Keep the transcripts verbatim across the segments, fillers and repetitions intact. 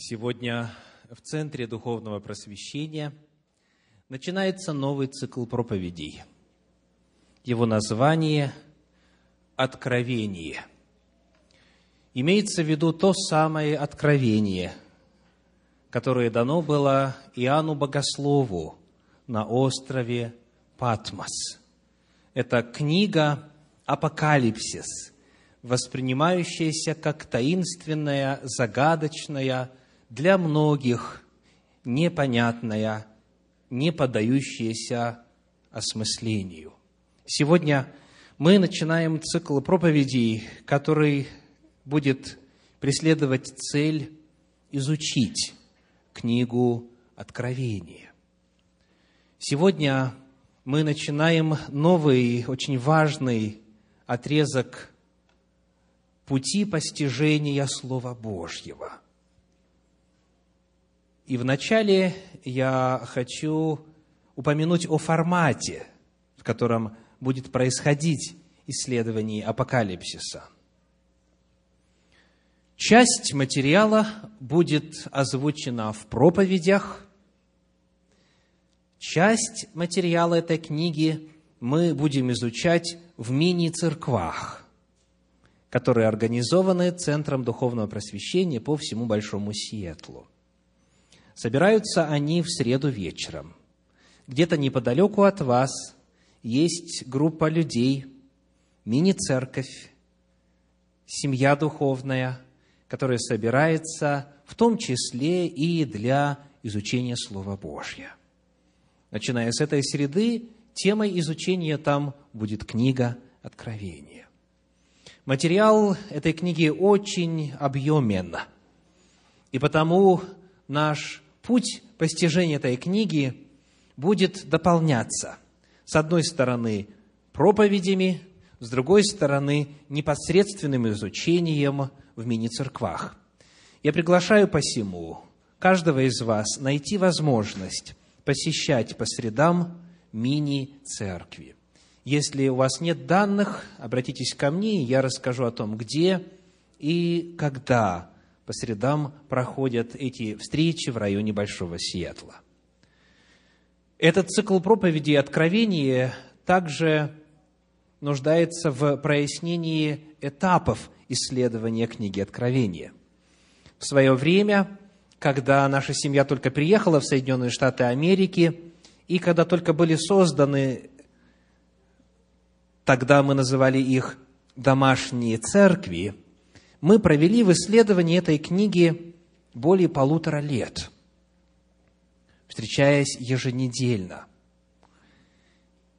Сегодня в Центре Духовного Просвещения начинается новый цикл проповедей. Его название «Откровение». Имеется в виду то самое откровение, которое дано было Иоанну Богослову на острове Патмос. Это книга «Апокалипсис», воспринимающаяся как таинственная, загадочная, для многих непонятная, не поддающаяся осмыслению. Сегодня мы начинаем цикл проповедей, который будет преследовать цель изучить книгу Откровения. Сегодня мы начинаем новый, очень важный отрезок пути постижения Слова Божьего. И вначале я хочу упомянуть о формате, в котором будет происходить исследование Апокалипсиса. Часть материала будет озвучена в проповедях. Часть материала этой книги мы будем изучать в мини-церквах, которые организованы Центром Духовного Просвещения по всему Большому Сиэтлу. Собираются они в среду вечером. Где-то неподалеку от вас есть группа людей, мини-церковь, семья духовная, которая собирается в том числе и для изучения Слова Божьего. Начиная с этой среды, темой изучения там будет книга «Откровение». Материал этой книги очень объемен, и потому наш путь постижения этой книги будет дополняться. С одной стороны, проповедями, с другой стороны, непосредственным изучением в мини-церквах. Я приглашаю посему каждого из вас найти возможность посещать по средам мини-церкви. Если у вас нет данных, обратитесь ко мне, и я расскажу о том, где и когда по средам проходят эти встречи в районе Большого Сиэтла. Этот цикл проповедей «Откровение» также нуждается в прояснении этапов исследования книги «Откровение». В свое время, когда наша семья только приехала в Соединенные Штаты Америки, и когда только были созданы, тогда мы называли их «домашние церкви», мы провели в исследовании этой книги более полутора лет, встречаясь еженедельно.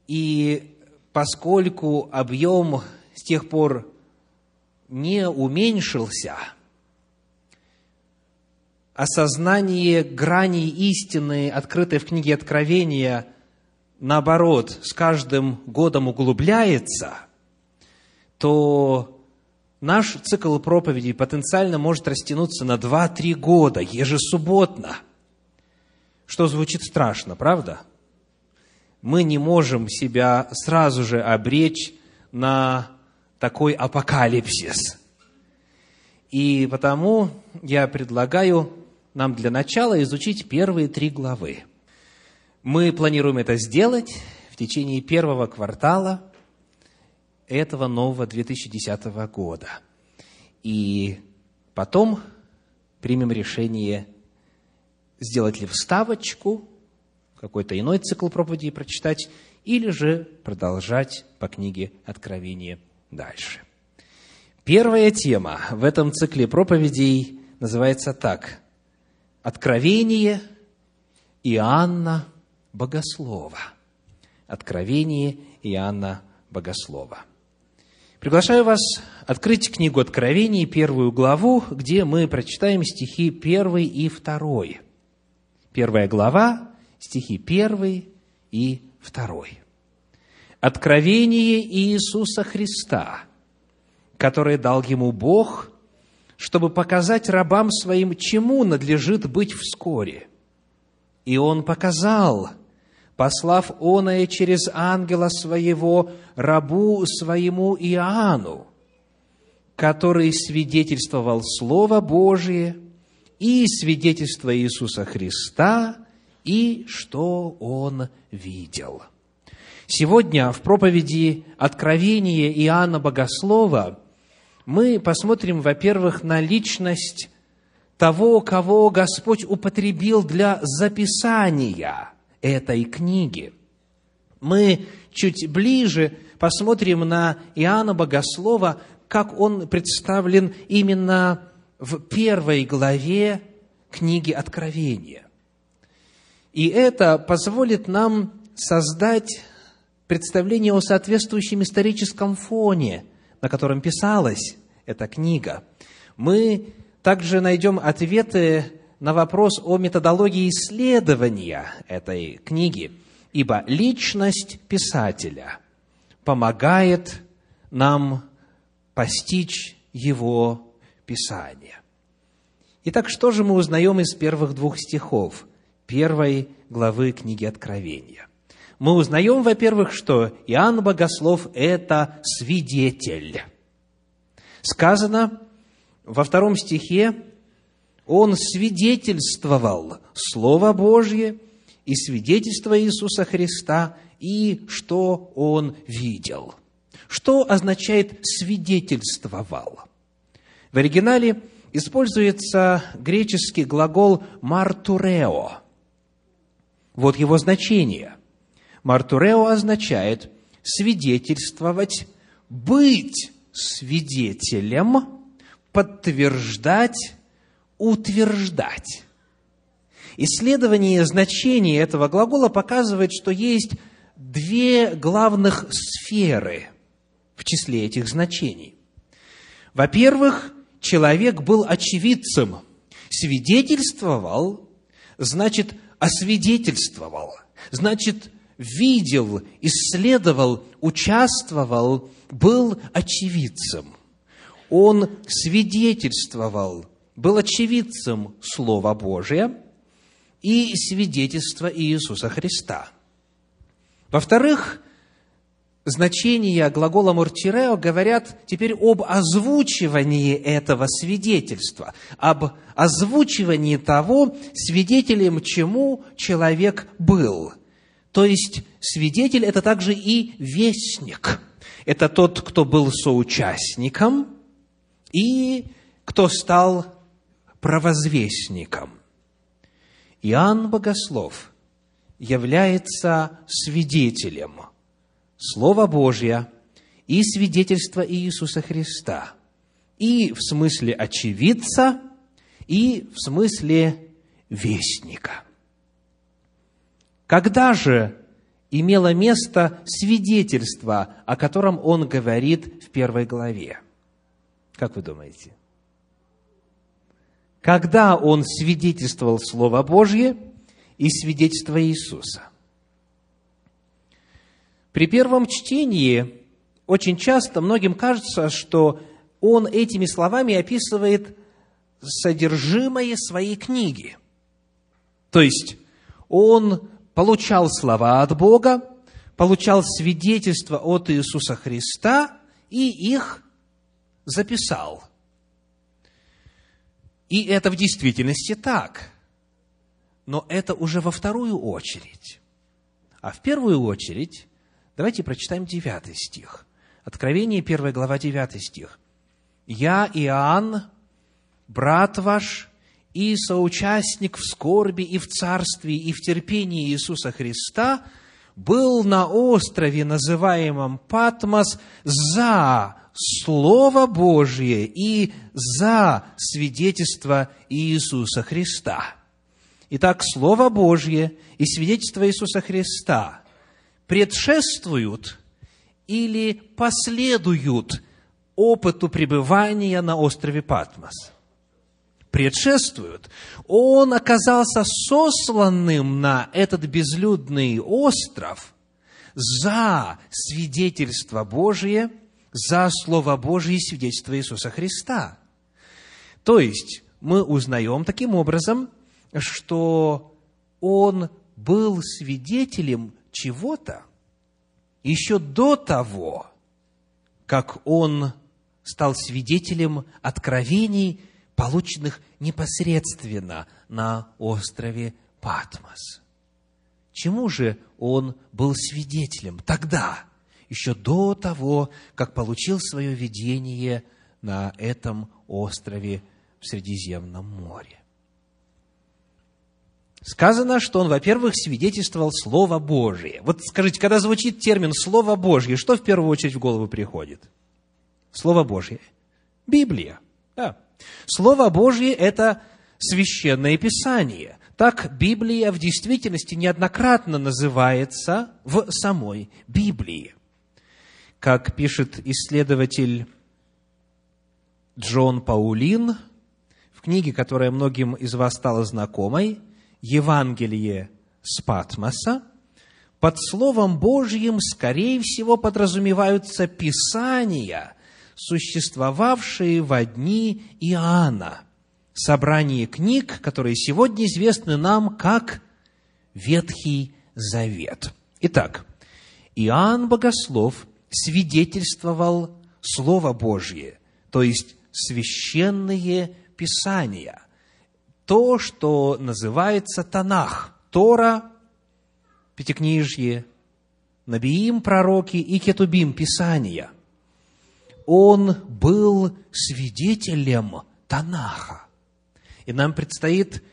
И поскольку объем с тех пор не уменьшился, осознание грани истины, открытой в книге Откровения, наоборот, с каждым годом углубляется, то наш цикл проповедей потенциально может растянуться на два-три года ежесубботно. Что звучит страшно, правда? Мы не можем себя сразу же обречь на такой апокалипсис. И потому я предлагаю нам для начала изучить первые три главы. Мы планируем это сделать в течение первого квартала этого нового две тысячи десятого года. И потом примем решение, сделать ли вставочку, какой-то иной цикл проповедей прочитать, или же продолжать по книге «Откровение» дальше. Первая тема в этом цикле проповедей называется так: «Откровение Иоанна Богослова». «Откровение Иоанна Богослова». Приглашаю вас открыть книгу Откровений, первую главу, где мы прочитаем стихи первый и второй. Первая глава, стихи первый и второй. «Откровение Иисуса Христа, которое дал Ему Бог, чтобы показать рабам Своим, чему надлежит быть вскоре. И Он показал, послав оное через ангела своего рабу своему Иоанну, который свидетельствовал Слово Божие и свидетельство Иисуса Христа, и что он видел. Сегодня в проповеди «Откровение Иоанна Богослова» мы посмотрим, во-первых, на личность того, кого Господь употребил для записания этой книги. Мы чуть ближе посмотрим на Иоанна Богослова, как он представлен именно в первой главе книги Откровения. И это позволит нам создать представление о соответствующем историческом фоне, на котором писалась эта книга. Мы также найдем ответы на вопрос о методологии исследования этой книги, ибо личность писателя помогает нам постичь его Писание. Итак, что же мы узнаем из первых двух стихов первой главы книги Откровения? Мы узнаем, во-первых, что Иоанн Богослов – это свидетель. Сказано во втором стихе, он свидетельствовал Слово Божье и свидетельство Иисуса Христа, и что он видел. Что означает «свидетельствовал»? В оригинале используется греческий глагол «мартурео». Вот его значение. «Мартурео» означает «свидетельствовать», «быть свидетелем», «подтверждать», «утверждать». Исследование значения этого глагола показывает, что есть две главных сферы в числе этих значений. Во-первых, человек был очевидцем, свидетельствовал, значит, освидетельствовал, значит, видел, исследовал, участвовал, был очевидцем. Он свидетельствовал, был очевидцем Слова Божия и свидетельства Иисуса Христа. Во-вторых, значения глагола «мартурео» говорят теперь об озвучивании этого свидетельства, об озвучивании того, свидетелем чему человек был. То есть, свидетель – это также и вестник. Это тот, кто был соучастником и кто стал провозвестником. Иоанн Богослов является свидетелем Слова Божия и свидетельства Иисуса Христа, и в смысле очевидца, и в смысле вестника. Когда же имело место свидетельство, о котором он говорит в первой главе? Как вы думаете? Когда он свидетельствовал Слово Божье и свидетельство Иисуса? При первом чтении очень часто многим кажется, что он этими словами описывает содержимое своей книги. То есть, он получал слова от Бога, получал свидетельства от Иисуса Христа и их записал. И это в действительности так. Но это уже во вторую очередь. А в первую очередь... Давайте прочитаем девятый стих. Откровение, первая глава, девятый стих. «Я, Иоанн, брат ваш и соучастник в скорби и в царстве и в терпении Иисуса Христа, был на острове, называемом Патмос, за Слово Божие и за свидетельство Иисуса Христа». Итак, Слово Божие и свидетельство Иисуса Христа – предшествуют или последуют опыту пребывания на острове Патмос? Предшествуют. Он оказался сосланным на этот безлюдный остров за свидетельство Божие, за Слово Божие и свидетельство Иисуса Христа. То есть, мы узнаем таким образом, что он был свидетелем чего-то еще до того, как он стал свидетелем откровений, полученных непосредственно на острове Патмос. Чему же он был свидетелем тогда, еще до того, как получил свое видение на этом острове в Средиземном море? Сказано, что он, во-первых, свидетельствовал Слово Божие. Вот скажите, когда звучит термин «Слово Божье», что в первую очередь в голову приходит? Слово Божье. Библия. Да. Слово Божье – это Священное Писание. Так Библия в действительности неоднократно называется в самой Библии. Как пишет исследователь Джон Паулин в книге, которая многим из вас стала знакомой, «Евангелие с Патмоса», под Словом Божьим, скорее всего, подразумеваются Писания, существовавшие во дни Иоанна, собрание книг, которые сегодня известны нам как Ветхий Завет. Итак, Иоанн Богослов свидетельствовал Слово Божье, то есть Священные Писания, то, что называется Танах, Тора, Пятикнижье, Набиим, пророки и Кетубим, Писания. Он был свидетелем Танаха. И нам предстоит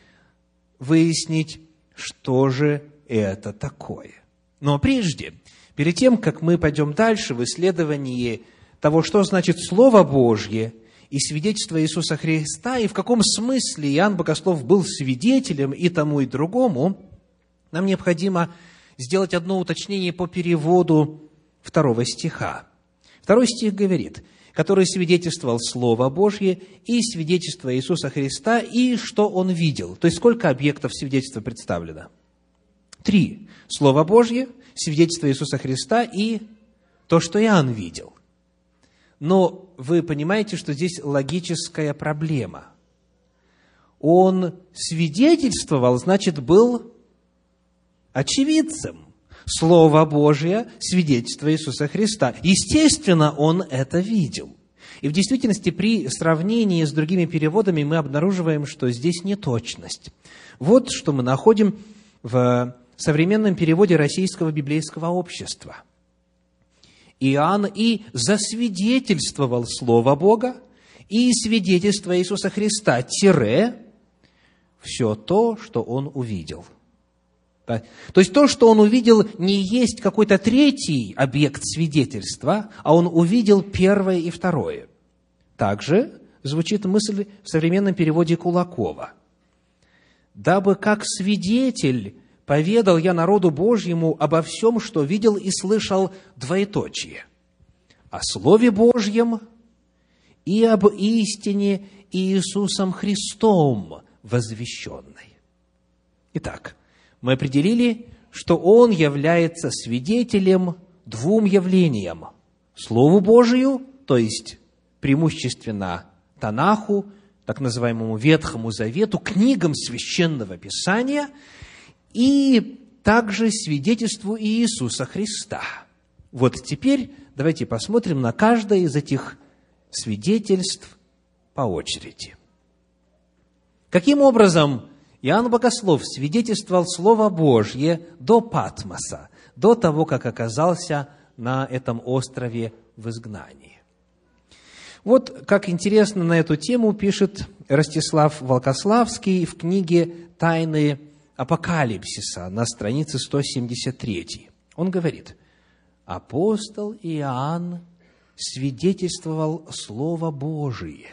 выяснить, что же это такое. Но прежде, перед тем, как мы пойдем дальше в исследовании того, что значит Слово Божье и свидетельство Иисуса Христа, и в каком смысле Иоанн Богослов был свидетелем и тому, и другому, нам необходимо сделать одно уточнение по переводу второго стиха. Второй стих говорит, который свидетельствовал Слово Божье и свидетельство Иисуса Христа, и что он видел. То есть, сколько объектов свидетельства представлено? Три. Слово Божье, свидетельство Иисуса Христа и то, что Иоанн видел. Но вы понимаете, что здесь логическая проблема. Он свидетельствовал, значит, был очевидцем. Слово Божие, свидетельство Иисуса Христа. Естественно, он это видел. И в действительности, при сравнении с другими переводами, мы обнаруживаем, что здесь неточность. Вот что мы находим в современном переводе Российского библейского общества. Иоанн и засвидетельствовал Слово Бога, и свидетельство Иисуса Христа, тире, все то, что он увидел. То есть, то, что он увидел, не есть какой-то третий объект свидетельства, а он увидел первое и второе. Также звучит мысль в современном переводе Кулакова. «Дабы как свидетель поведал я народу Божьему обо всем, что видел и слышал, двоеточие, о Слове Божьем и об истине Иисусом Христом возвещенной». Итак, мы определили, что он является свидетелем двум явлениям. Слову Божию, то есть преимущественно Танаху, так называемому Ветхому Завету, книгам Священного Писания, и также свидетельству Иисуса Христа. Вот теперь давайте посмотрим на каждое из этих свидетельств по очереди. Каким образом Иоанн Богослов свидетельствовал Слово Божье до Патмоса, до того, как оказался на этом острове в изгнании. Вот как интересно на эту тему пишет Ростислав Волкославский в книге «Тайны Апокалипсиса» на странице сто семьдесят три. Он говорит, апостол Иоанн свидетельствовал Слово Божие,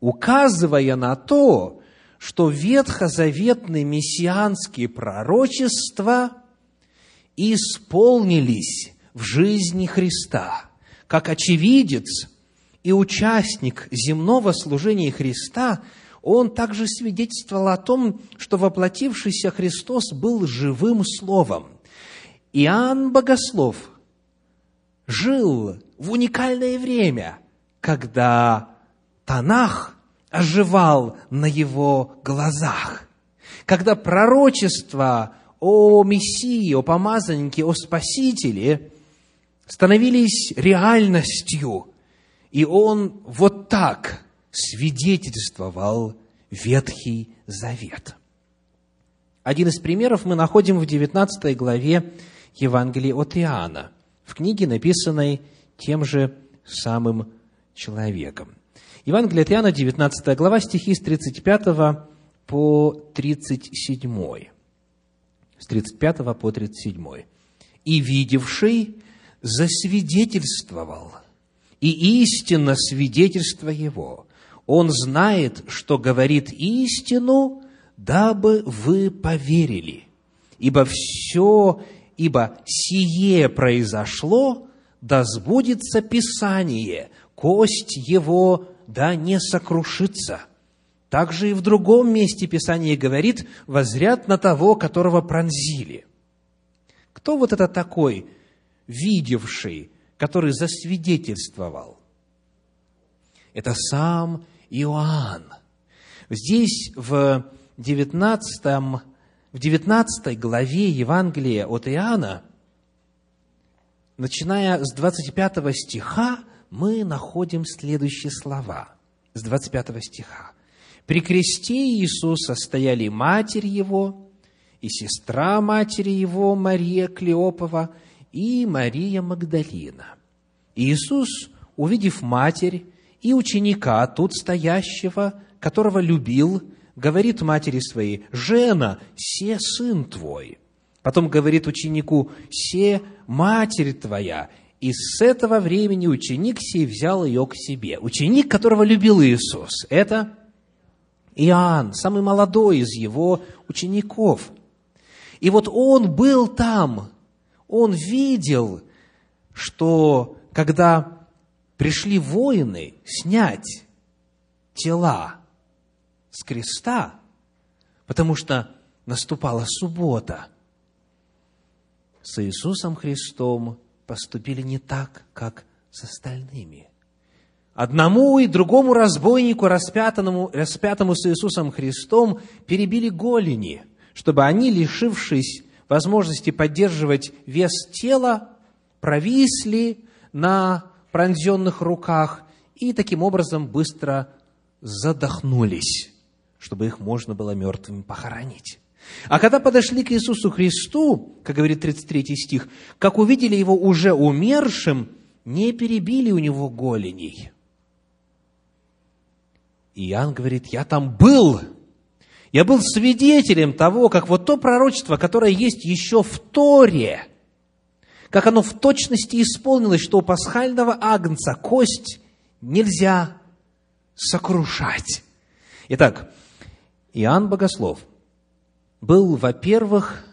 указывая на то, что ветхозаветные мессианские пророчества исполнились в жизни Христа, как очевидец и участник земного служения Христа. Он также свидетельствовал о том, что воплотившийся Христос был живым словом. Иоанн Богослов жил в уникальное время, когда Танах оживал на его глазах, когда пророчества о Мессии, о Помазаннике, о Спасителе становились реальностью, и он вот так свидетельствовал Ветхий Завет. Один из примеров мы находим в девятнадцатой главе Евангелия от Иоанна, в книге, написанной тем же самым человеком. Евангелие от Иоанна, девятнадцатая глава, стихи с тридцать пятого по тридцать седьмой. С тридцать пятого по тридцать седьмой. «И видевший засвидетельствовал, и истинно свидетельство его. Он знает, что говорит истину, дабы вы поверили. Ибо все, ибо сие произошло, да сбудется Писание, кость его да не сокрушится». Также и в другом месте Писание говорит: «Возрят на того, которого пронзили». Кто вот это такой, видевший, который засвидетельствовал? Это сам Иоанн. Здесь в девятнадцатой, в девятнадцатой главе Евангелия от Иоанна, начиная с двадцать пятого стиха, мы находим следующие слова. С двадцать пятого стиха. «При кресте Иисуса стояли матерь Его, и сестра матери Его, Мария Клеопова, и Мария Магдалина. И Иисус, увидев матерь и ученика, тут стоящего, которого любил, говорит матери своей: „Жена, се сын твой“. Потом говорит ученику: „Се матерь твоя“. И с этого времени ученик сей взял ее к себе». Ученик, которого любил Иисус, это Иоанн, самый молодой из его учеников. И вот он был там, он видел, что когда пришли воины снять тела с креста, потому что наступала суббота, с Иисусом Христом поступили не так, как с остальными. Одному и другому разбойнику, распятому, распятому с Иисусом Христом, перебили голени, чтобы они, лишившись возможности поддерживать вес тела, провисли на пронзенных руках и таким образом быстро задохнулись, чтобы их можно было мертвыми похоронить. А когда подошли к Иисусу Христу, как говорит тридцать третий стих, как увидели его уже умершим, не перебили у него голеней. Иоанн говорит: «Я там был, я был свидетелем того, как вот то пророчество, которое есть еще в Торе, как оно в точности исполнилось, что у пасхального агнца кость нельзя сокрушать». Итак, Иоанн Богослов был, во-первых,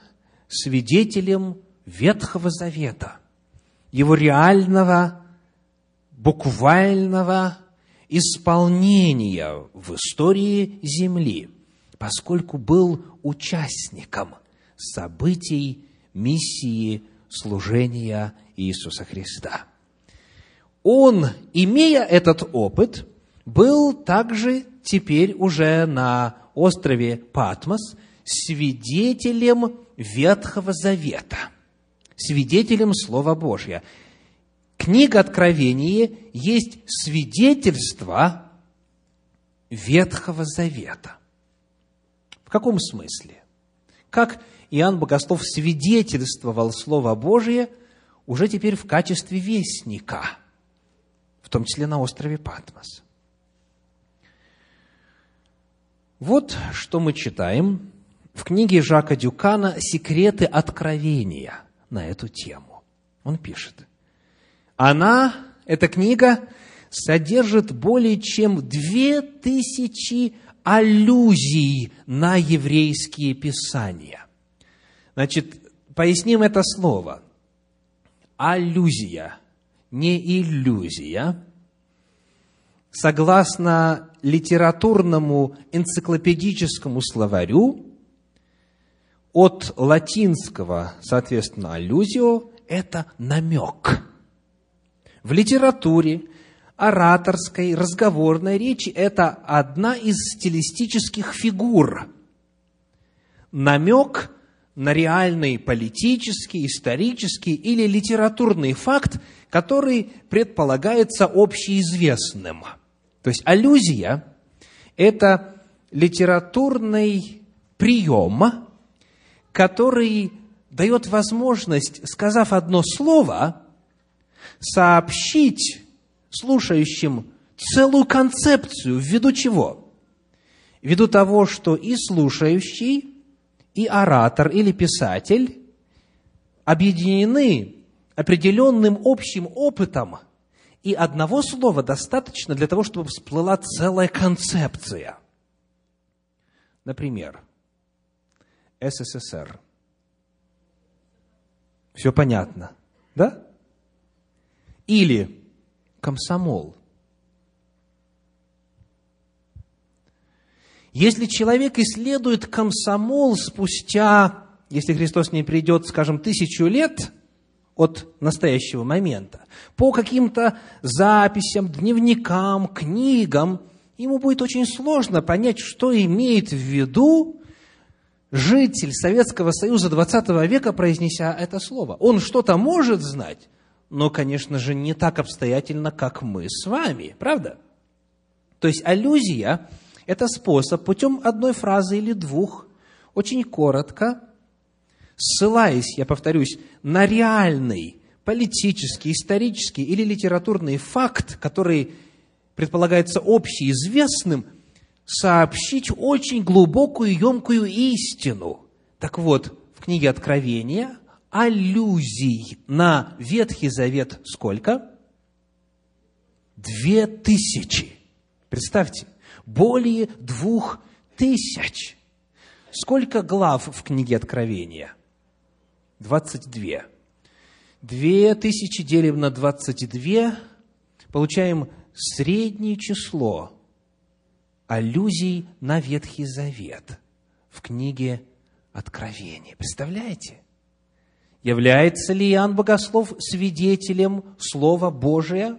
свидетелем Ветхого Завета, его реального, буквального исполнения в истории Земли, поскольку был участником событий миссии служения Иисуса Христа. Он, имея этот опыт, был также теперь уже на острове Патмос свидетелем Ветхого Завета, свидетелем Слова Божия. Книга Откровение есть свидетельство Ветхого Завета. В каком смысле? Как Иоанн Богослов свидетельствовал Слово Божие уже теперь в качестве вестника, в том числе на острове Патмос. Вот что мы читаем в книге Жака Дюкана «Секреты откровения» на эту тему. Он пишет: «Она, эта книга, содержит более чем две тысячи аллюзий на еврейские писания». Значит, поясним это слово. Аллюзия, не иллюзия. Согласно литературному энциклопедическому словарю, от латинского, соответственно, «аллюзио» – это намек. В литературе, ораторской, разговорной речи это одна из стилистических фигур. Намек на реальный политический, исторический или литературный факт, который предполагается общеизвестным. То есть аллюзия – это литературный прием, который дает возможность, сказав одно слово, сообщить слушающим целую концепцию, ввиду чего? Ввиду того, что и слушающий, и оратор, или писатель объединены определенным общим опытом, и одного слова достаточно для того, чтобы всплыла целая концепция. Например, эс эс эс эр. Все понятно, да? Или комсомол. Если человек исследует комсомол спустя, если Христос не придет, скажем, тысячу лет от настоящего момента, по каким-то записям, дневникам, книгам, ему будет очень сложно понять, что имеет в виду житель Советского Союза двадцатого века, произнеся это слово. Он что-то может знать, но, конечно же, не так обстоятельно, как мы с вами, правда? То есть аллюзия – это способ путем одной фразы или двух, очень коротко, ссылаясь, я повторюсь, на реальный политический, исторический или литературный факт, который предполагается общеизвестным, сообщить очень глубокую и емкую истину. Так вот, в книге Откровения аллюзий на Ветхий Завет сколько? Две тысячи. Представьте, более двух тысяч. Сколько глав в книге Откровения? Двадцать две. Две тысячи делим на двадцать две. Получаем среднее число аллюзий на Ветхий Завет в книге Откровения. Представляете? Является ли Иоанн Богослов свидетелем Слова Божия,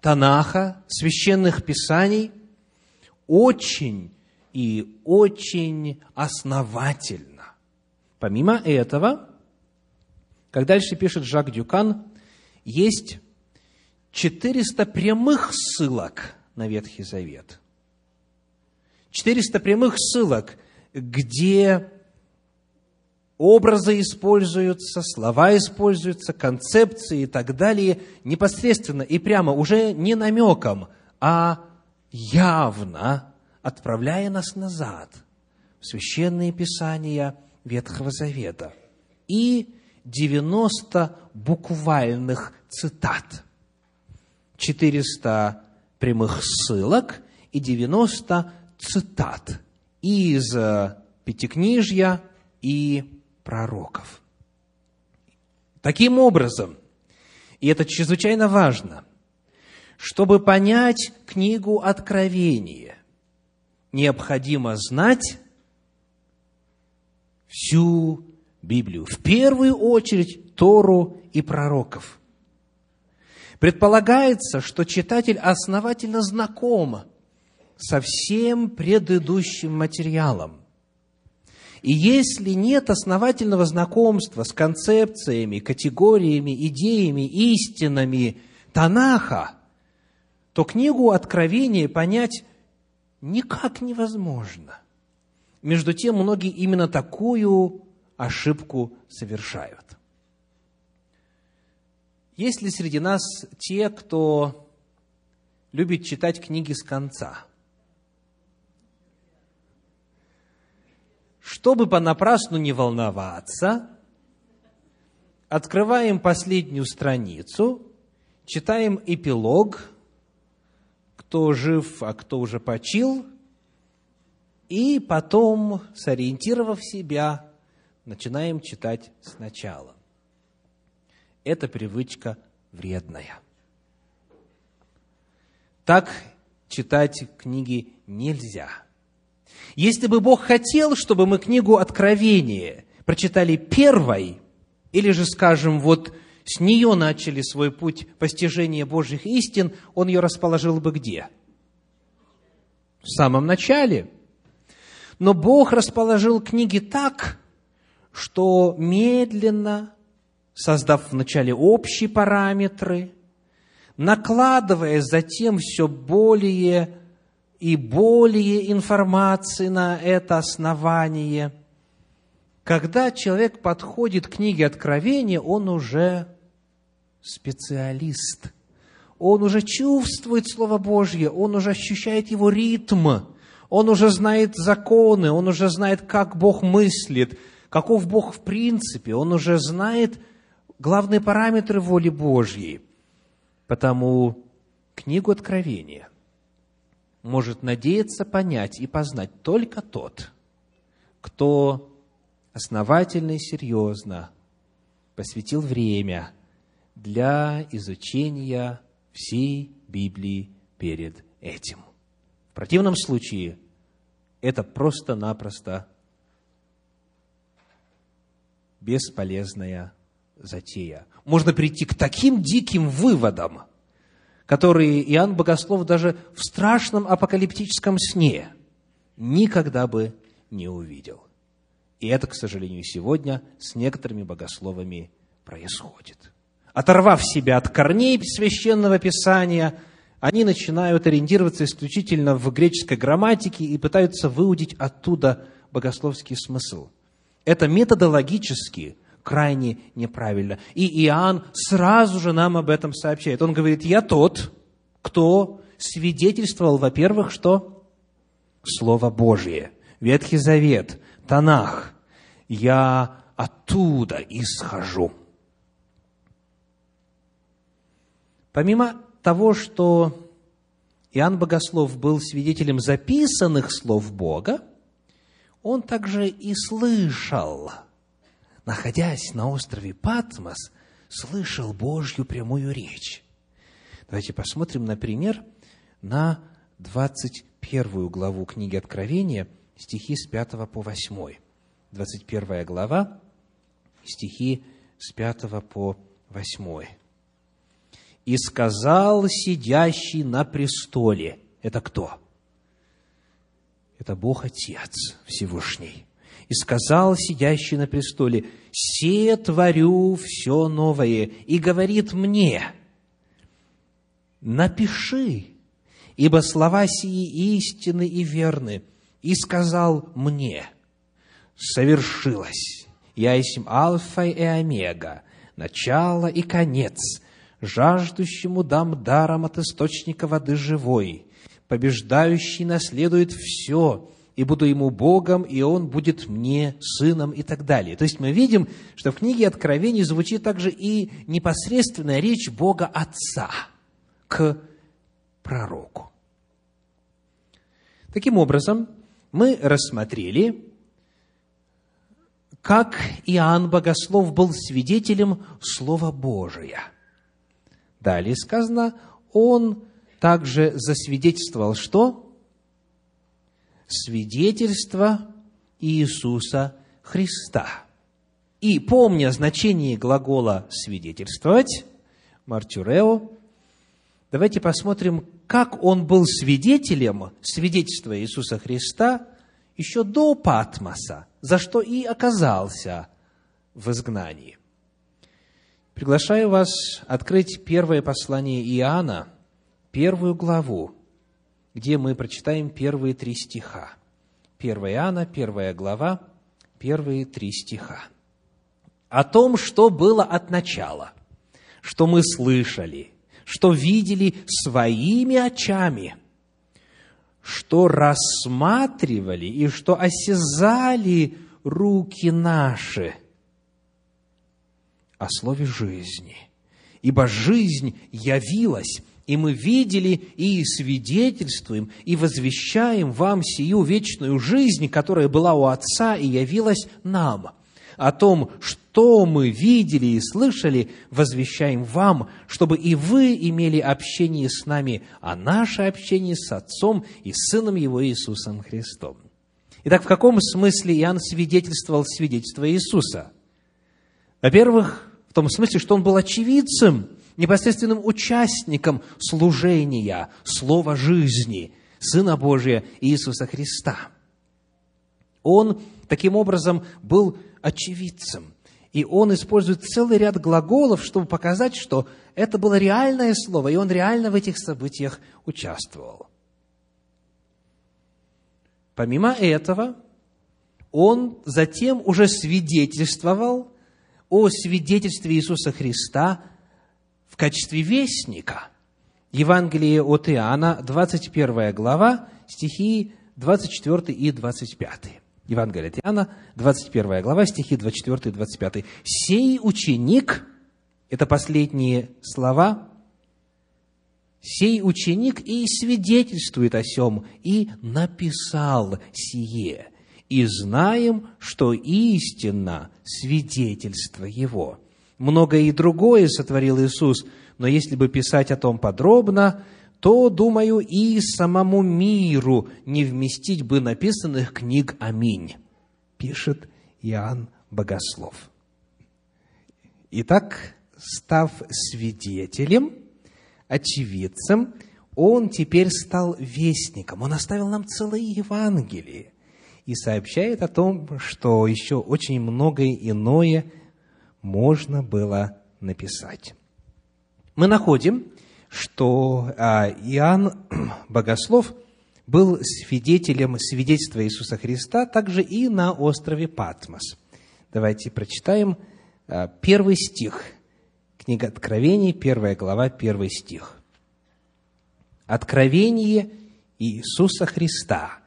Танаха, священных писаний? Очень и очень основательно. Помимо этого, как дальше пишет Жак Дюкан, есть четыреста прямых ссылок на Ветхий Завет. четыреста прямых ссылок, где образы используются, слова используются, концепции и так далее, непосредственно и прямо, уже не намеком, а явно отправляя нас назад в священные писания Ветхого Завета. И девяносто буквальных цитат. четыреста прямых ссылок и девяносто цитат из Пятикнижья и пророков. Таким образом, и это чрезвычайно важно, чтобы понять книгу Откровение, необходимо знать всю Библию, в первую очередь Тору и пророков. Предполагается, что читатель основательно знаком со всем предыдущим материалом. И если нет основательного знакомства с концепциями, категориями, идеями, истинами Танаха, то книгу Откровения понять никак невозможно. Между тем, многие именно такую ошибку совершают. Есть ли среди нас те, кто любит читать книги с конца? Чтобы понапрасну не волноваться, открываем последнюю страницу, читаем эпилог, кто жив, а кто уже почил, и потом, сориентировав себя, начинаем читать сначала. Эта привычка вредная. Так читать книги нельзя. Если бы Бог хотел, чтобы мы книгу Откровение прочитали первой, или же, скажем, вот с нее начали свой путь постижения Божьих истин, Он ее расположил бы где? В самом начале. Но Бог расположил книги так, что медленно, создав вначале общие параметры, накладывая затем все более и более информации на это основание. Когда человек подходит к книге Откровения, он уже специалист. Он уже чувствует Слово Божье, он уже ощущает его ритм, он уже знает законы, он уже знает, как Бог мыслит, каков Бог в принципе, он уже знает главные параметры воли Божьей. Потому книгу Откровения может надеяться понять и познать только тот, кто основательно и серьезно посвятил время для изучения всей Библии перед этим. В противном случае это просто-напросто бесполезная затея. Можно прийти к таким диким выводам, которые Иоанн Богослов даже в страшном апокалиптическом сне никогда бы не увидел. И это, к сожалению, сегодня с некоторыми богословами происходит. Оторвав себя от корней Священного Писания, они начинают ориентироваться исключительно в греческой грамматике и пытаются выудить оттуда богословский смысл. Это методологически крайне неправильно. И Иоанн сразу же нам об этом сообщает. Он говорит: я тот, кто свидетельствовал, во-первых, что? Слово Божие, Ветхий Завет, Танах. Я оттуда исхожу. Помимо того, что Иоанн Богослов был свидетелем записанных слов Бога, он также и слышал, находясь на острове Патмос, слышал Божью прямую речь. Давайте посмотрим, например, на двадцать первую главу книги Откровения, стихи с пятого по восьмой. двадцать первая глава, стихи с пятого по восьмой. «И сказал сидящий на престоле». Это кто? Это Бог Отец Всевышний. «И сказал сидящий на престоле: се творю все новое, и говорит мне: напиши, ибо слова сии истинны и верны. И сказал мне: совершилось, я есмь Алфа и Омега, начало и конец, жаждущему дам даром от источника воды живой, побеждающий наследует все, и буду ему Богом, и он будет мне сыном», и так далее. То есть мы видим, что в книге Откровений звучит также и непосредственная речь Бога Отца к пророку. Таким образом, мы рассмотрели, как Иоанн Богослов был свидетелем Слова Божия. Далее сказано, он также засвидетельствовал что? Свидетельство Иисуса Христа. И, помня значение глагола «свидетельствовать», мартурео, давайте посмотрим, как он был свидетелем свидетельства Иисуса Христа еще до Патмоса, за что и оказался в изгнании. Приглашаю вас открыть первое послание Иоанна, первую главу, где мы прочитаем первые три стиха. первое Иоанна, первая глава, первые три стиха. «О том, что было от начала, что мы слышали, что видели своими очами, что рассматривали и что осязали руки наши о слове жизни. Ибо жизнь явилась, и мы видели, и свидетельствуем, и возвещаем вам сию вечную жизнь, которая была у Отца и явилась нам. О том, что мы видели и слышали, возвещаем вам, чтобы и вы имели общение с нами, а наше общение с Отцом и Сыном Его Иисусом Христом». Итак, в каком смысле Иоанн свидетельствовал свидетельство Иисуса? Во-первых, в том смысле, что он был очевидцем, непосредственным участником служения Слова жизни Сына Божия Иисуса Христа. Он, таким образом, был очевидцем. И он использует целый ряд глаголов, чтобы показать, что это было реальное слово, и он реально в этих событиях участвовал. Помимо этого, он затем уже свидетельствовал о свидетельстве Иисуса Христа в качестве вестника. Евангелие от Иоанна, двадцать первая глава, стихи двадцать четыре и двадцать пять. Евангелие от Иоанна, двадцать первая глава, стихи двадцать четыре и двадцать пять. «Сей ученик» – это последние слова, «сей ученик и свидетельствует о сем, и написал сие, и знаем, что истинно свидетельство его». Многое и другое сотворил Иисус, но если бы писать о том подробно, то, думаю, и самому миру не вместить бы написанных книг. Аминь, пишет Иоанн Богослов. Итак, став свидетелем, очевидцем, он теперь стал вестником. Он оставил нам целые Евангелие и сообщает о том, что еще очень многое иное можно было написать. Мы находим, что Иоанн Богослов был свидетелем свидетельства Иисуса Христа также и на острове Патмос. Давайте прочитаем первый стих. Книга Откровений, первая глава, первый стих. «Откровение Иисуса Христа,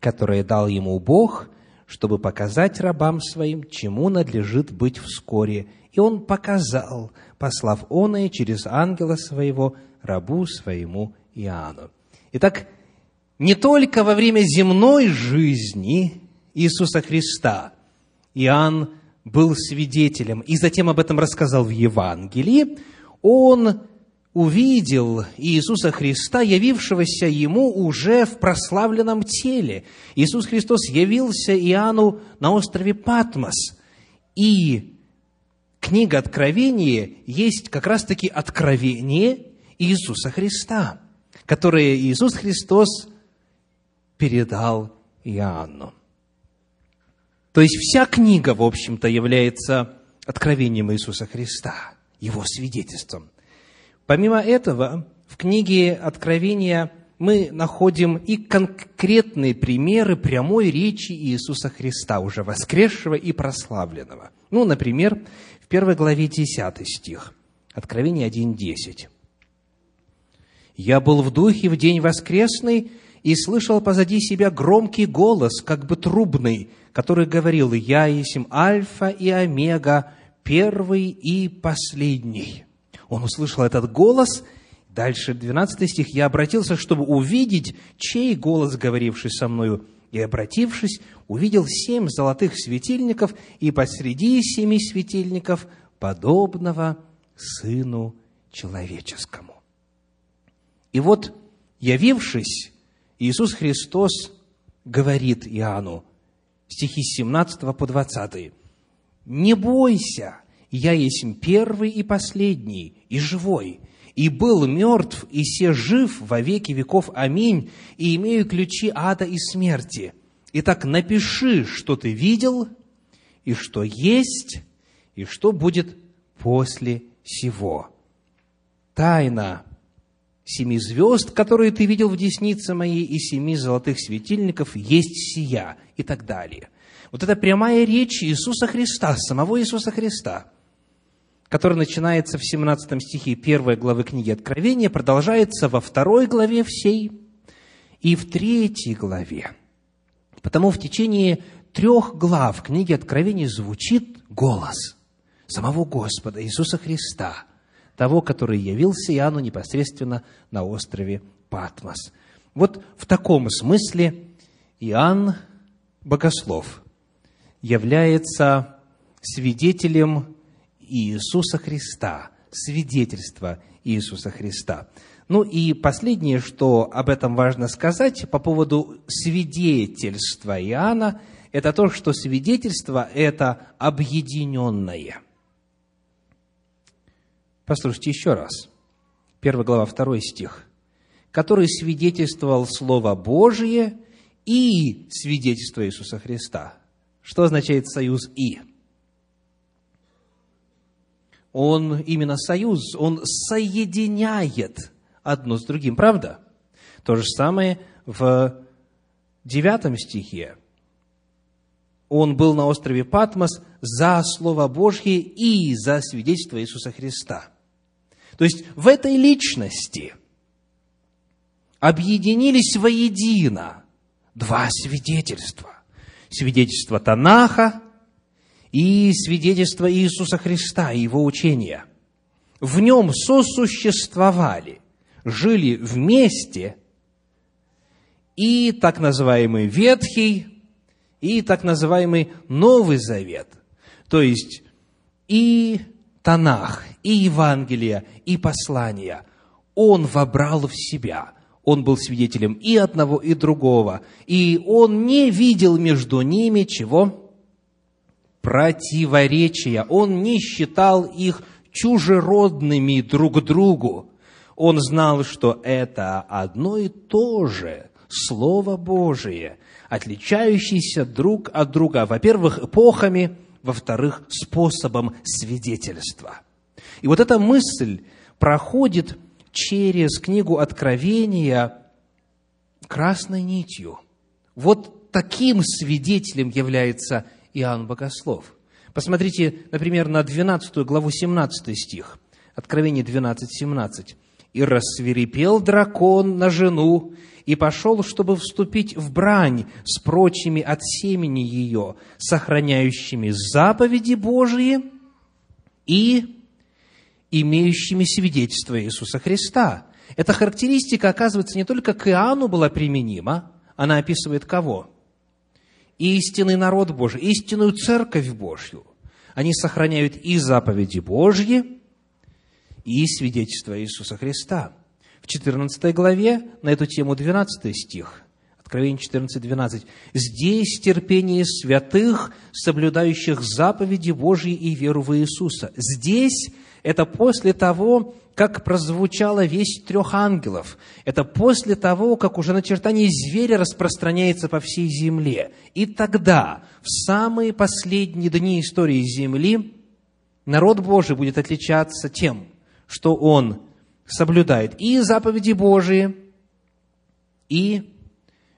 которое дал ему Бог, чтобы показать рабам своим, чему надлежит быть вскоре. И он показал, послав оное через ангела своего, рабу своему Иоанну». Итак, не только во время земной жизни Иисуса Христа Иоанн был свидетелем и затем об этом рассказал в Евангелии, он увидел Иисуса Христа, явившегося ему уже в прославленном теле. Иисус Христос явился Иоанну на острове Патмос, и книга Откровения есть как раз-таки откровение Иисуса Христа, которое Иисус Христос передал Иоанну. То есть вся книга, в общем-то, является откровением Иисуса Христа, его свидетельством. Помимо этого, в книге Откровения мы находим и конкретные примеры прямой речи Иисуса Христа, уже воскресшего и прославленного. Ну, например, в первой главе десятый стих, Откровение один десять. «Я был в духе в день воскресный и слышал позади себя громкий голос, как бы трубный, который говорил: Я есмь Альфа и Омега, первый и последний». Он услышал этот голос. Дальше, двенадцатый стих. «Я обратился, чтобы увидеть, чей голос, говоривший со мною. И, обратившись, увидел семь золотых светильников, и посреди семи светильников подобного Сыну Человеческому». И вот, явившись, Иисус Христос говорит Иоанну, стихи с семнадцатого по двадцатый, «Не бойся, я есмь первый и последний, и живой, и был мертв, и се жив во веки веков. Аминь. И имею ключи ада и смерти. Итак, напиши, что ты видел, и что есть, и что будет после сего. Тайна семи звезд, которые ты видел в деснице моей, и семи золотых светильников есть сия». И так далее. Вот это прямая речь Иисуса Христа, самого Иисуса Христа, который начинается в семнадцатом стихе первой главы книги Откровения, продолжается во второй главе всей и в третьей главе. Потому в течение трех глав книги Откровения звучит голос самого Господа Иисуса Христа, того, который явился Иоанну непосредственно на острове Патмос. Вот в таком смысле Иоанн Богослов является свидетелем Иисуса Христа, свидетельство Иисуса Христа. Ну и последнее, что об этом важно сказать по поводу свидетельства Иоанна, это то, что свидетельство – это объединенное. Послушайте еще раз. первая глава, второй стих. «Который свидетельствовал Слово Божие и свидетельство Иисуса Христа». Что означает союз «и»? он именно союз, он соединяет одно с другим, правда? То же самое в девятом стихе. Он был на острове Патмос за Слово Божье и за свидетельство Иисуса Христа. То есть в этой личности объединились воедино два свидетельства. Свидетельство Танаха и свидетельство Иисуса Христа и Его учения. В нем сосуществовали, жили вместе и так называемый Ветхий, и так называемый Новый Завет. То есть и Танах, и Евангелие, и послания. Он вобрал в себя. Он был свидетелем и одного, и другого. И он не видел между ними чего? Противоречия. Он не считал их чужеродными друг другу. Он знал, что это одно и то же Слово Божие, отличающееся друг от друга, во-первых, эпохами, во-вторых, способом свидетельства. И вот эта мысль проходит через книгу Откровения красной нитью. Вот таким свидетелем является Иоанн Богослов. Посмотрите, например, на двенадцатую главу, семнадцатый стих. Откровение двенадцать, семнадцать. «И рассвирепел дракон на жену, и пошел, чтобы вступить в брань с прочими от семени ее, сохраняющими заповеди Божии и имеющими свидетельство Иисуса Христа». Эта характеристика, оказывается, не только к Иоанну была применима, она описывает кого? Истинный народ Божий, истинную Церковь Божью. Они сохраняют и заповеди Божьи, и свидетельство Иисуса Христа. В четырнадцатой главе на эту тему двенадцатый стих, Откровение четырнадцать, двенадцать. «Здесь терпение святых, соблюдающих заповеди Божьи и веру в Иисуса». Здесь это после того, как прозвучала весть трех ангелов. Это после того, как уже начертание зверя распространяется по всей земле. И тогда, в самые последние дни истории земли, народ Божий будет отличаться тем, что он соблюдает и заповеди Божии, и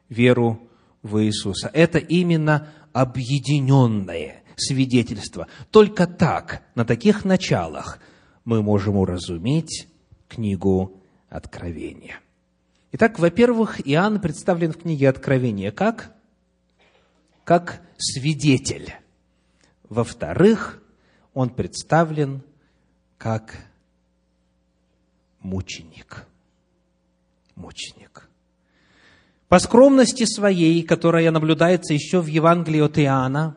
веру в Иисуса. Это именно объединенное свидетельство. Только так, на таких началах, мы можем уразуметь книгу Откровения. Итак, во-первых, Иоанн представлен в книге Откровения как? Как свидетель. Во-вторых, он представлен как мученик. Мученик. По скромности своей, которая наблюдается еще в Евангелии от Иоанна,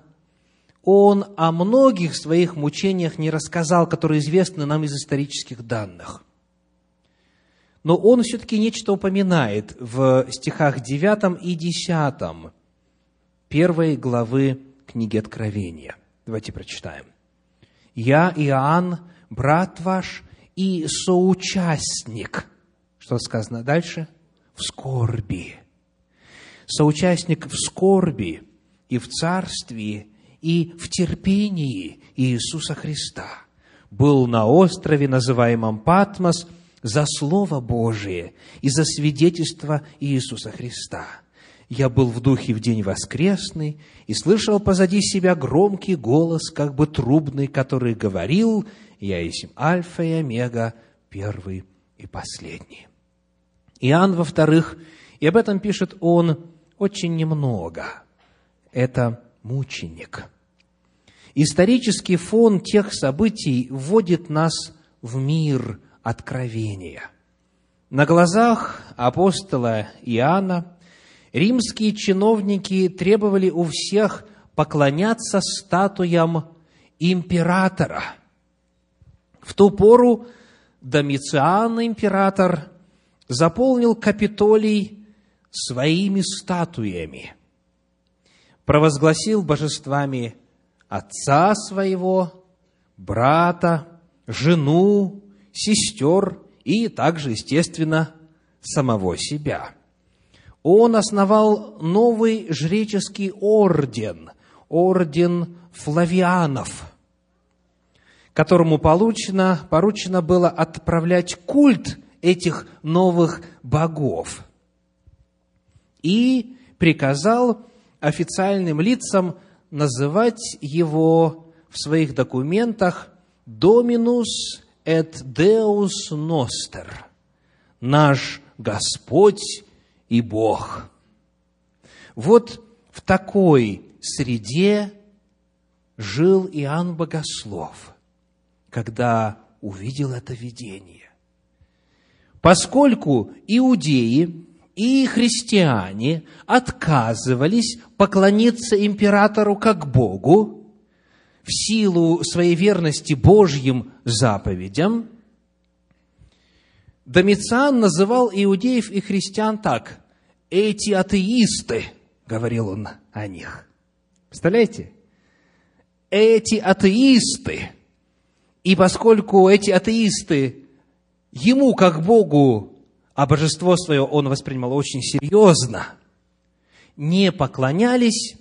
он о многих своих мучениях не рассказал, которые известны нам из исторических данных. Но он все-таки нечто упоминает в стихах девятом и десятом первой главы книги Откровения. Давайте прочитаем. «Я, Иоанн, брат ваш, и соучастник», что сказано дальше, «в скорби». Соучастник в скорби и в царстве, и в терпении Иисуса Христа. Был на острове, называемом Патмос, за Слово Божие и за свидетельство Иисуса Христа. Я был в духе в день воскресный и слышал позади себя громкий голос, как бы трубный, который говорил: «Я есмь Альфа и Омега, первый и последний». Иоанн, во-вторых, и об этом пишет он очень немного. Это мученик. Исторический фон тех событий вводит нас в мир откровения. На глазах апостола Иоанна римские чиновники требовали у всех поклоняться статуям императора. В ту пору Домициан, император, заполнил Капитолий своими статуями, провозгласил божествами отца своего, брата, жену, сестер и также, естественно, самого себя. Он основал новый жреческий орден, орден Флавианов, которому поручено, поручено было отправлять культ этих новых богов. И приказал официальным лицам называть его в своих документах «Доминус et Deus noster» – «Наш Господь и Бог». Вот в такой среде жил Иоанн Богослов, когда увидел это видение. Поскольку иудеи и христиане отказывались поклониться императору как Богу в силу своей верности Божьим заповедям, Домициан называл иудеев и христиан так: «Эти атеисты», говорил он о них. Представляете? Эти атеисты. И поскольку эти атеисты ему, как Богу, а божество свое он воспринимал очень серьезно, не поклонялись,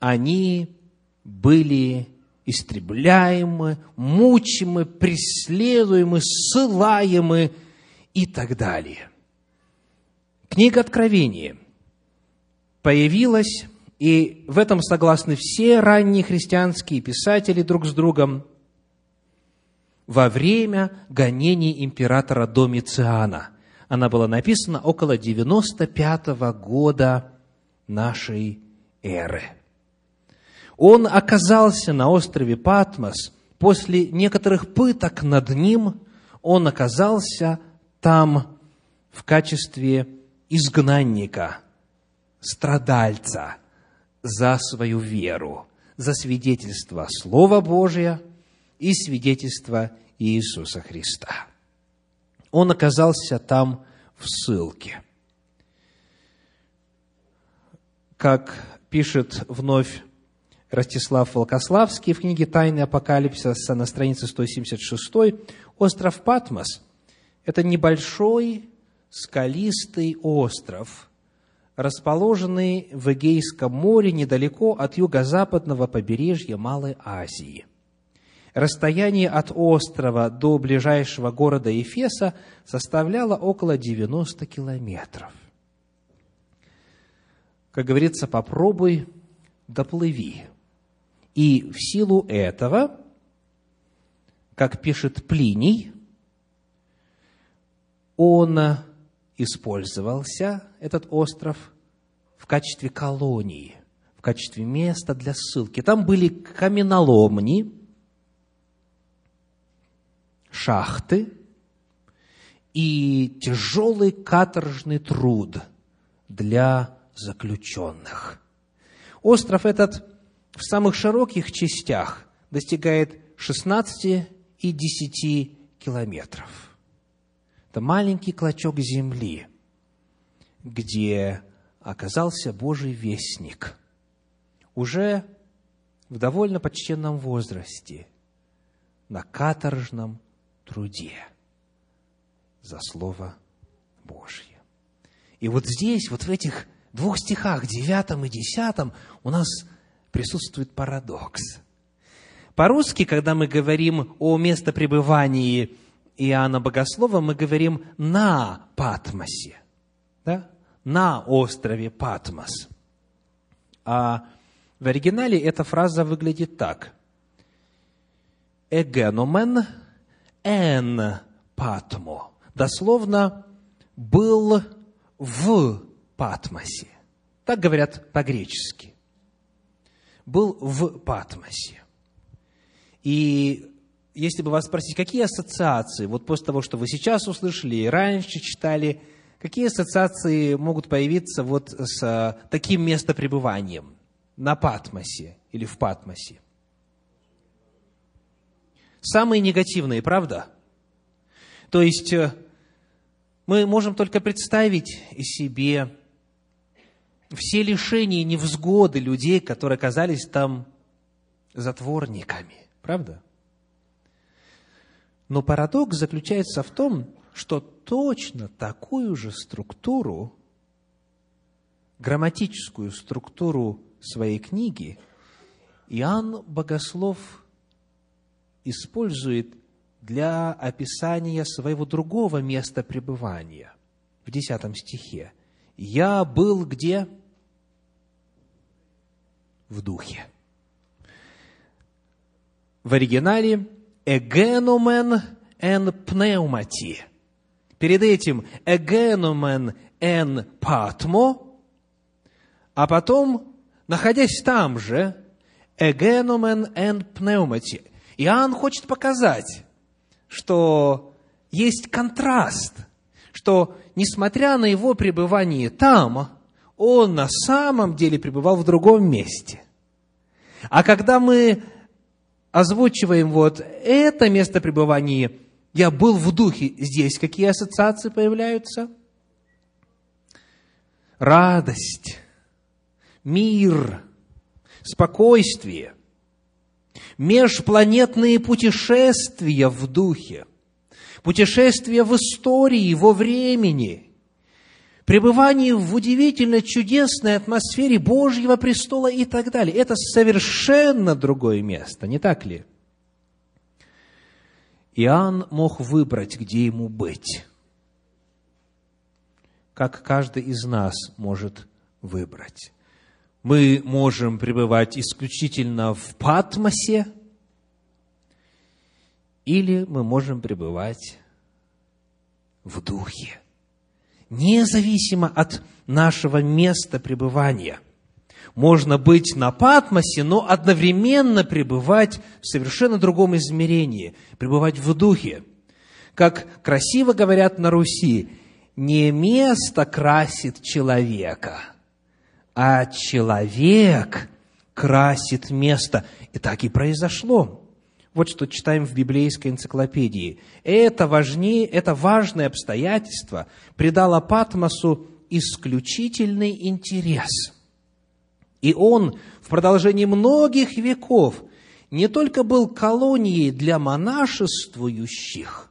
они были истребляемы, мучимы, преследуемы, ссылаемы и так далее. Книга Откровения появилась, и в этом согласны все ранние христианские писатели друг с другом, во время гонений императора Домициана. Она была написана около девяносто пятого года нашей эры. Он оказался на острове Патмос. После некоторых пыток над ним он оказался там в качестве изгнанника, страдальца за свою веру, за свидетельство Слова Божия и свидетельство Иисуса Христа. Он оказался там в ссылке. Как пишет вновь Ростислав Волкославский в книге «Тайны Апокалипсиса» на странице сто семьдесят шесть, остров Патмос – это небольшой скалистый остров, расположенный в Эгейском море недалеко от юго-западного побережья Малой Азии. Расстояние от острова до ближайшего города Эфеса составляло около девяноста километров. Как говорится, попробуй, доплыви. И в силу этого, как пишет Плиний, он использовался, этот остров, в качестве колонии, в качестве места для ссылки. Там были каменоломни, шахты и тяжелый каторжный труд для заключенных. Остров этот в самых широких частях достигает шестнадцати и десяти километров. Это маленький клочок земли, где оказался Божий вестник уже в довольно почтенном возрасте, на каторжном труде за Слово Божье. И вот здесь, вот в этих двух стихах, девятом и десятом, у нас присутствует парадокс. По-русски, когда мы говорим о местопребывании Иоанна Богослова, мы говорим «на Патмосе», да? «На острове Патмос». А в оригинале эта фраза выглядит так: «Эгеномен эн Патмо», дословно «был в Патмосе». Так говорят по-гречески. «Был в Патмосе». И если бы вас спросить, какие ассоциации, вот после того, что вы сейчас услышали и раньше читали, какие ассоциации могут появиться вот с таким местопребыванием на Патмосе или в Патмосе? Самые негативные, правда? То есть мы можем только представить себе все лишения и невзгоды людей, которые оказались там затворниками, правда? Но парадокс заключается в том, что точно такую же структуру, грамматическую структуру своей книги Иоанн Богослов использует для описания своего другого места пребывания. В десятом стихе. «Я был где?» В духе. В оригинале «эгенумен эн пнеумати». Перед этим «эгенумен эн патмо», а потом, находясь там же, «эгенумен эн пнеумати». Иоанн хочет показать, что есть контраст, что, несмотря на его пребывание там, он на самом деле пребывал в другом месте. А когда мы озвучиваем вот это место пребывания, «я был в духе», здесь какие ассоциации появляются? Радость, мир, спокойствие, межпланетные путешествия в духе, путешествия в истории, во времени, пребывание в удивительно чудесной атмосфере Божьего престола и так далее. Это совершенно другое место, не так ли? Иоанн мог выбрать, где ему быть, как каждый из нас может выбрать. Мы можем пребывать исключительно в Патмосе, или мы можем пребывать в Духе, независимо от нашего места пребывания. Можно быть на Патмосе, но одновременно пребывать в совершенно другом измерении, пребывать в Духе. Как красиво говорят на Руси, не место красит человека, а человек красит место. И так и произошло. Вот что читаем в библейской энциклопедии. Это важнее, это важное обстоятельство придало Патмосу исключительный интерес. И он в продолжении многих веков не только был колонией для монашествующих,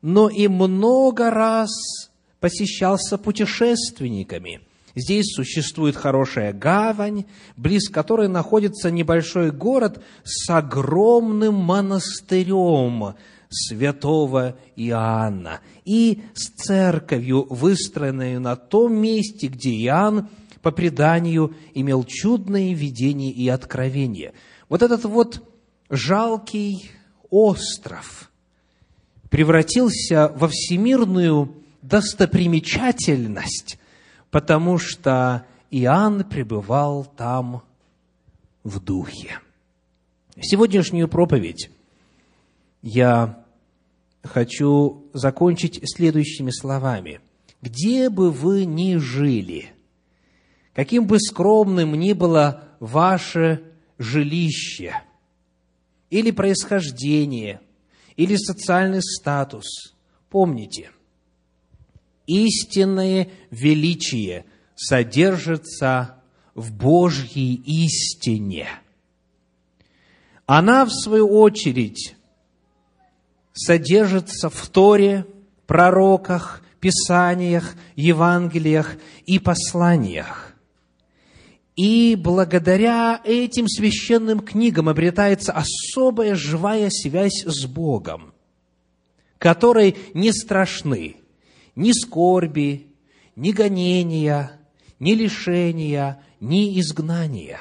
но и много раз посещался путешественниками. Здесь существует хорошая гавань, близ которой находится небольшой город с огромным монастырем святого Иоанна и с церковью, выстроенной на том месте, где Иоанн, по преданию, имел чудные видения и откровения. Вот этот вот жалкий остров превратился во всемирную достопримечательность, потому что Иоанн пребывал там в духе. Сегодняшнюю проповедь я хочу закончить следующими словами. Где бы вы ни жили, каким бы скромным ни было ваше жилище, или происхождение, или социальный статус, помните, истинное величие содержится в Божьей истине. Она, в свою очередь, содержится в Торе, пророках, Писаниях, Евангелиях и посланиях. И благодаря этим священным книгам обретается особая живая связь с Богом, которой не страшны ни скорби, ни гонения, ни лишения, ни изгнания.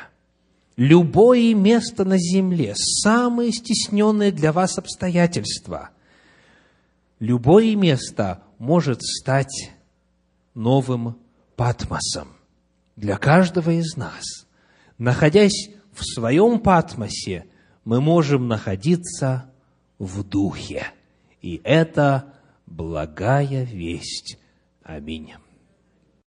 Любое место на земле, самые стесненные для вас обстоятельства, любое место может стать новым Патмосом для каждого из нас. Находясь в своем Патмосе, мы можем находиться в Духе. И это благая весть. Аминь.